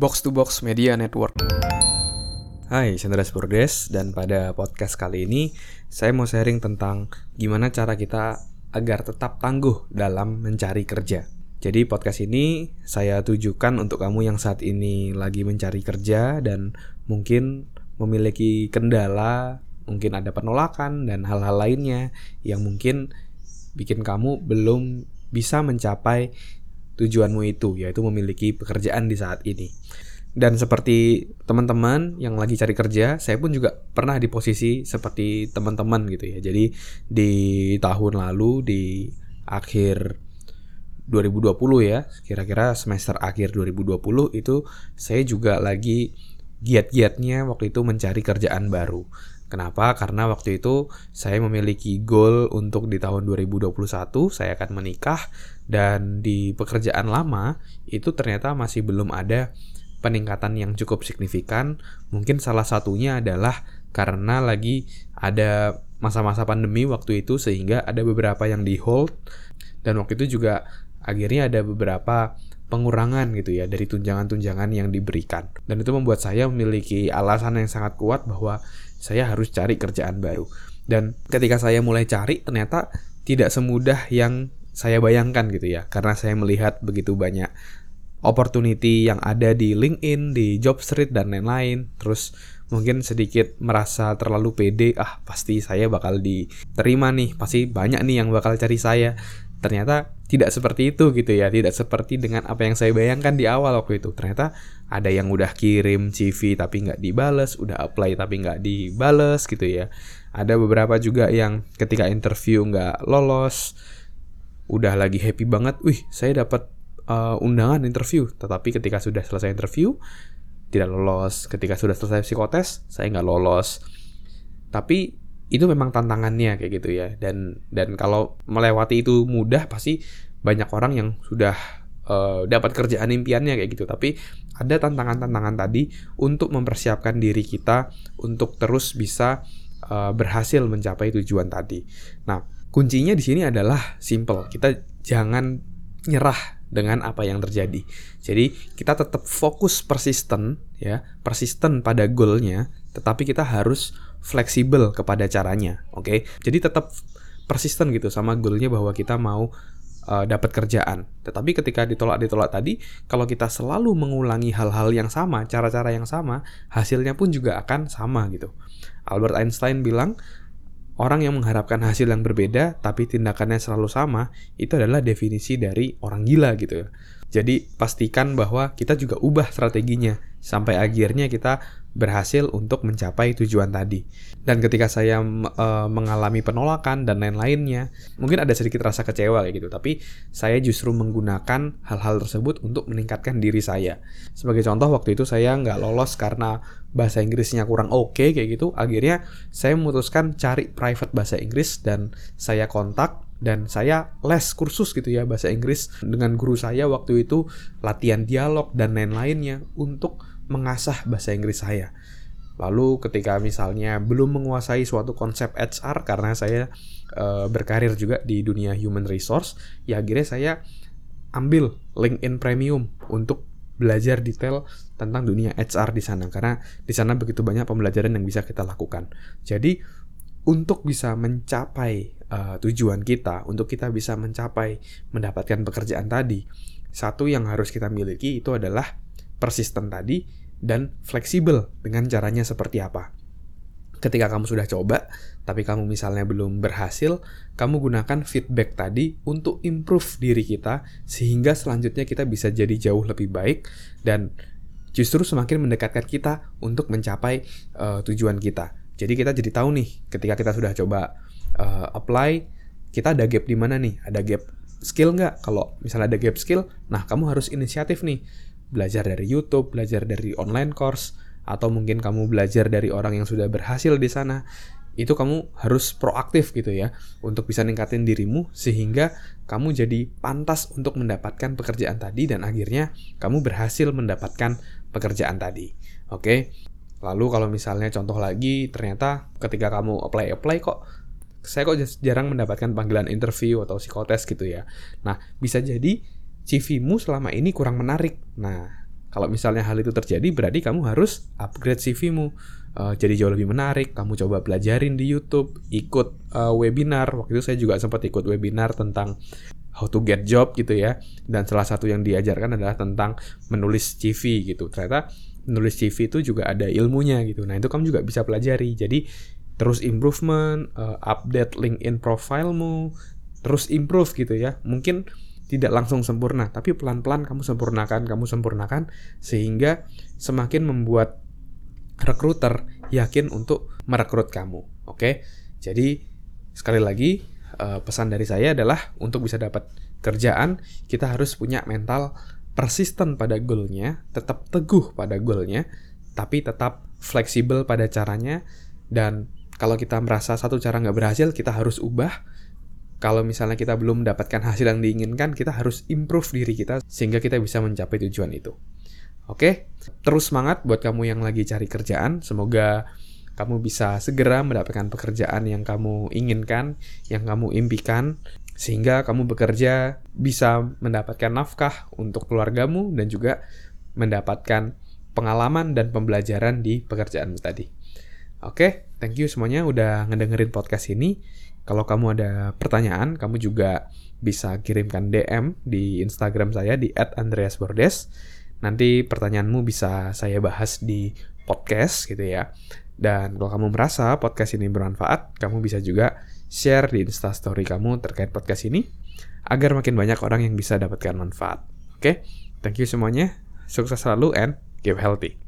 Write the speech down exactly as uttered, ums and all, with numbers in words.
Box to box Media Network. Hai, saya Andreas Bordes, dan pada podcast kali ini saya mau sharing tentang gimana cara kita agar tetap tangguh dalam mencari kerja. Jadi podcast ini saya tujukan untuk kamu yang saat ini lagi mencari kerja dan mungkin memiliki kendala, mungkin ada penolakan dan hal-hal lainnya yang mungkin bikin kamu belum bisa mencapai tujuanmu itu, yaitu memiliki pekerjaan di saat ini. Dan seperti teman-teman yang lagi cari kerja, saya pun juga pernah di posisi seperti teman-teman gitu ya. Jadi di tahun lalu, di akhir dua ribu dua puluh ya, kira-kira semester akhir dua ribu dua puluh itu saya juga lagi giat-giatnya waktu itu mencari kerjaan baru. Kenapa? Karena waktu itu saya memiliki goal untuk di tahun dua ribu dua puluh satu saya akan menikah, dan di pekerjaan lama itu ternyata masih belum ada peningkatan yang cukup signifikan. Mungkin salah satunya adalah karena lagi ada masa-masa pandemi waktu itu, sehingga ada beberapa yang di hold, dan waktu itu juga akhirnya ada beberapa pengurangan gitu ya dari tunjangan-tunjangan yang diberikan. Dan itu membuat saya memiliki alasan yang sangat kuat bahwa saya harus cari kerjaan baru. Dan ketika saya mulai cari, ternyata tidak semudah yang saya bayangkan gitu ya, karena saya melihat begitu banyak opportunity yang ada di LinkedIn, di Jobstreet dan lain-lain. Terus mungkin sedikit merasa terlalu pede, ah pasti saya bakal diterima nih, pasti banyak nih yang bakal cari saya. Ternyata tidak seperti itu gitu ya, tidak seperti dengan apa yang saya bayangkan di awal waktu itu. Ternyata ada yang udah kirim C V tapi nggak dibales, udah apply tapi nggak dibales gitu ya. Ada beberapa juga yang ketika interview nggak lolos, udah lagi happy banget, wih saya dapat uh, undangan interview, tetapi ketika sudah selesai interview tidak lolos, ketika sudah selesai psikotes saya nggak lolos. Tapi itu memang tantangannya kayak gitu ya. Dan dan kalau melewati itu mudah, pasti banyak orang yang sudah uh, dapat kerjaan impiannya kayak gitu. Tapi ada tantangan-tantangan tadi untuk mempersiapkan diri kita untuk terus bisa uh, berhasil mencapai tujuan tadi. Nah, kuncinya di sini adalah simple. Kita jangan nyerah dengan apa yang terjadi. Jadi kita tetap fokus persisten ya, persisten pada goalnya, tetapi kita harus fleksibel kepada caranya, oke? Okay? Jadi tetap persisten gitu sama goalnya bahwa kita mau uh, dapat kerjaan. Tetapi ketika ditolak-ditolak tadi, kalau kita selalu mengulangi hal-hal yang sama, cara-cara yang sama, hasilnya pun juga akan sama gitu. Albert Einstein bilang, orang yang mengharapkan hasil yang berbeda tapi tindakannya selalu sama, itu adalah definisi dari orang gila gitu ya. Jadi pastikan bahwa kita juga ubah strateginya sampai akhirnya kita berhasil untuk mencapai tujuan tadi. Dan ketika saya e, mengalami penolakan dan lain-lainnya, mungkin ada sedikit rasa kecewa kayak gitu, tapi saya justru menggunakan hal-hal tersebut untuk meningkatkan diri saya. Sebagai contoh, waktu itu saya nggak lolos karena bahasa Inggrisnya kurang oke okay, kayak gitu. Akhirnya saya memutuskan cari private bahasa Inggris, dan saya kontak dan saya les kursus gitu ya bahasa Inggris dengan guru saya waktu itu, latihan dialog dan lain-lainnya untuk mengasah bahasa Inggris saya. Lalu ketika misalnya belum menguasai suatu konsep H R, karena saya e, berkarir juga di dunia human resource, ya akhirnya saya ambil LinkedIn Premium untuk belajar detail tentang dunia H R di sana, karena di sana begitu banyak pembelajaran yang bisa kita lakukan. Jadi untuk bisa mencapai uh, tujuan kita, untuk kita bisa mencapai mendapatkan pekerjaan tadi, satu yang harus kita miliki itu adalah persisten tadi dan fleksibel dengan caranya seperti apa. Ketika kamu sudah coba, tapi kamu misalnya belum berhasil, kamu gunakan feedback tadi untuk improve diri kita, sehingga selanjutnya kita bisa jadi jauh lebih baik, dan justru semakin mendekatkan kita untuk mencapai uh, tujuan kita. Jadi kita jadi tahu nih, ketika kita sudah coba uh, apply, kita ada gap di mana nih? Ada gap skill nggak? Kalau misalnya ada gap skill, nah kamu harus inisiatif nih. Belajar dari YouTube, belajar dari online course, atau mungkin kamu belajar dari orang yang sudah berhasil di sana. Itu kamu harus proaktif gitu ya, untuk bisa ningkatin dirimu sehingga kamu jadi pantas untuk mendapatkan pekerjaan tadi, dan akhirnya kamu berhasil mendapatkan pekerjaan tadi. Oke? Okay? Lalu kalau misalnya contoh lagi, ternyata ketika kamu apply-apply kok, saya kok jarang mendapatkan panggilan interview atau psikotes gitu ya. Nah, bisa jadi C V-mu selama ini kurang menarik. Nah, Kalau misalnya hal itu terjadi, berarti kamu harus upgrade C V-mu. Uh, jadi jauh lebih menarik, kamu coba pelajarin di YouTube, ikut uh, webinar. Waktu itu saya juga sempat ikut webinar tentang how to get job gitu ya. Dan salah satu yang diajarkan adalah tentang menulis C V gitu. Ternyata menulis C V itu juga ada ilmunya gitu. Nah, itu kamu juga bisa pelajari. Jadi terus improvement, uh, update LinkedIn profilemu, terus improve gitu ya. Mungkin tidak langsung sempurna, tapi pelan-pelan kamu sempurnakan, kamu sempurnakan sehingga semakin membuat rekruter yakin untuk merekrut kamu. Oke, jadi sekali lagi pesan dari saya adalah untuk bisa dapat kerjaan, kita harus punya mental persisten pada goalnya, tetap teguh pada goalnya, tapi tetap fleksibel pada caranya. Dan kalau kita merasa satu cara nggak berhasil, kita harus ubah. Kalau misalnya kita belum mendapatkan hasil yang diinginkan, kita harus improve diri kita sehingga kita bisa mencapai tujuan itu. Oke, terus semangat buat kamu yang lagi cari kerjaan. Semoga kamu bisa segera mendapatkan pekerjaan yang kamu inginkan, yang kamu impikan, sehingga kamu bekerja bisa mendapatkan nafkah untuk keluargamu dan juga mendapatkan pengalaman dan pembelajaran di pekerjaanmu tadi. Oke, thank you semuanya udah ngedengerin podcast ini. Kalau kamu ada pertanyaan, kamu juga bisa kirimkan D M di Instagram saya di et andreas bordes. Nanti pertanyaanmu bisa saya bahas di podcast gitu ya. Dan kalau kamu merasa podcast ini bermanfaat, kamu bisa juga share di Instastory kamu terkait podcast ini agar makin banyak orang yang bisa dapatkan manfaat. Oke, okay? Thank you semuanya. Sukses selalu and keep healthy.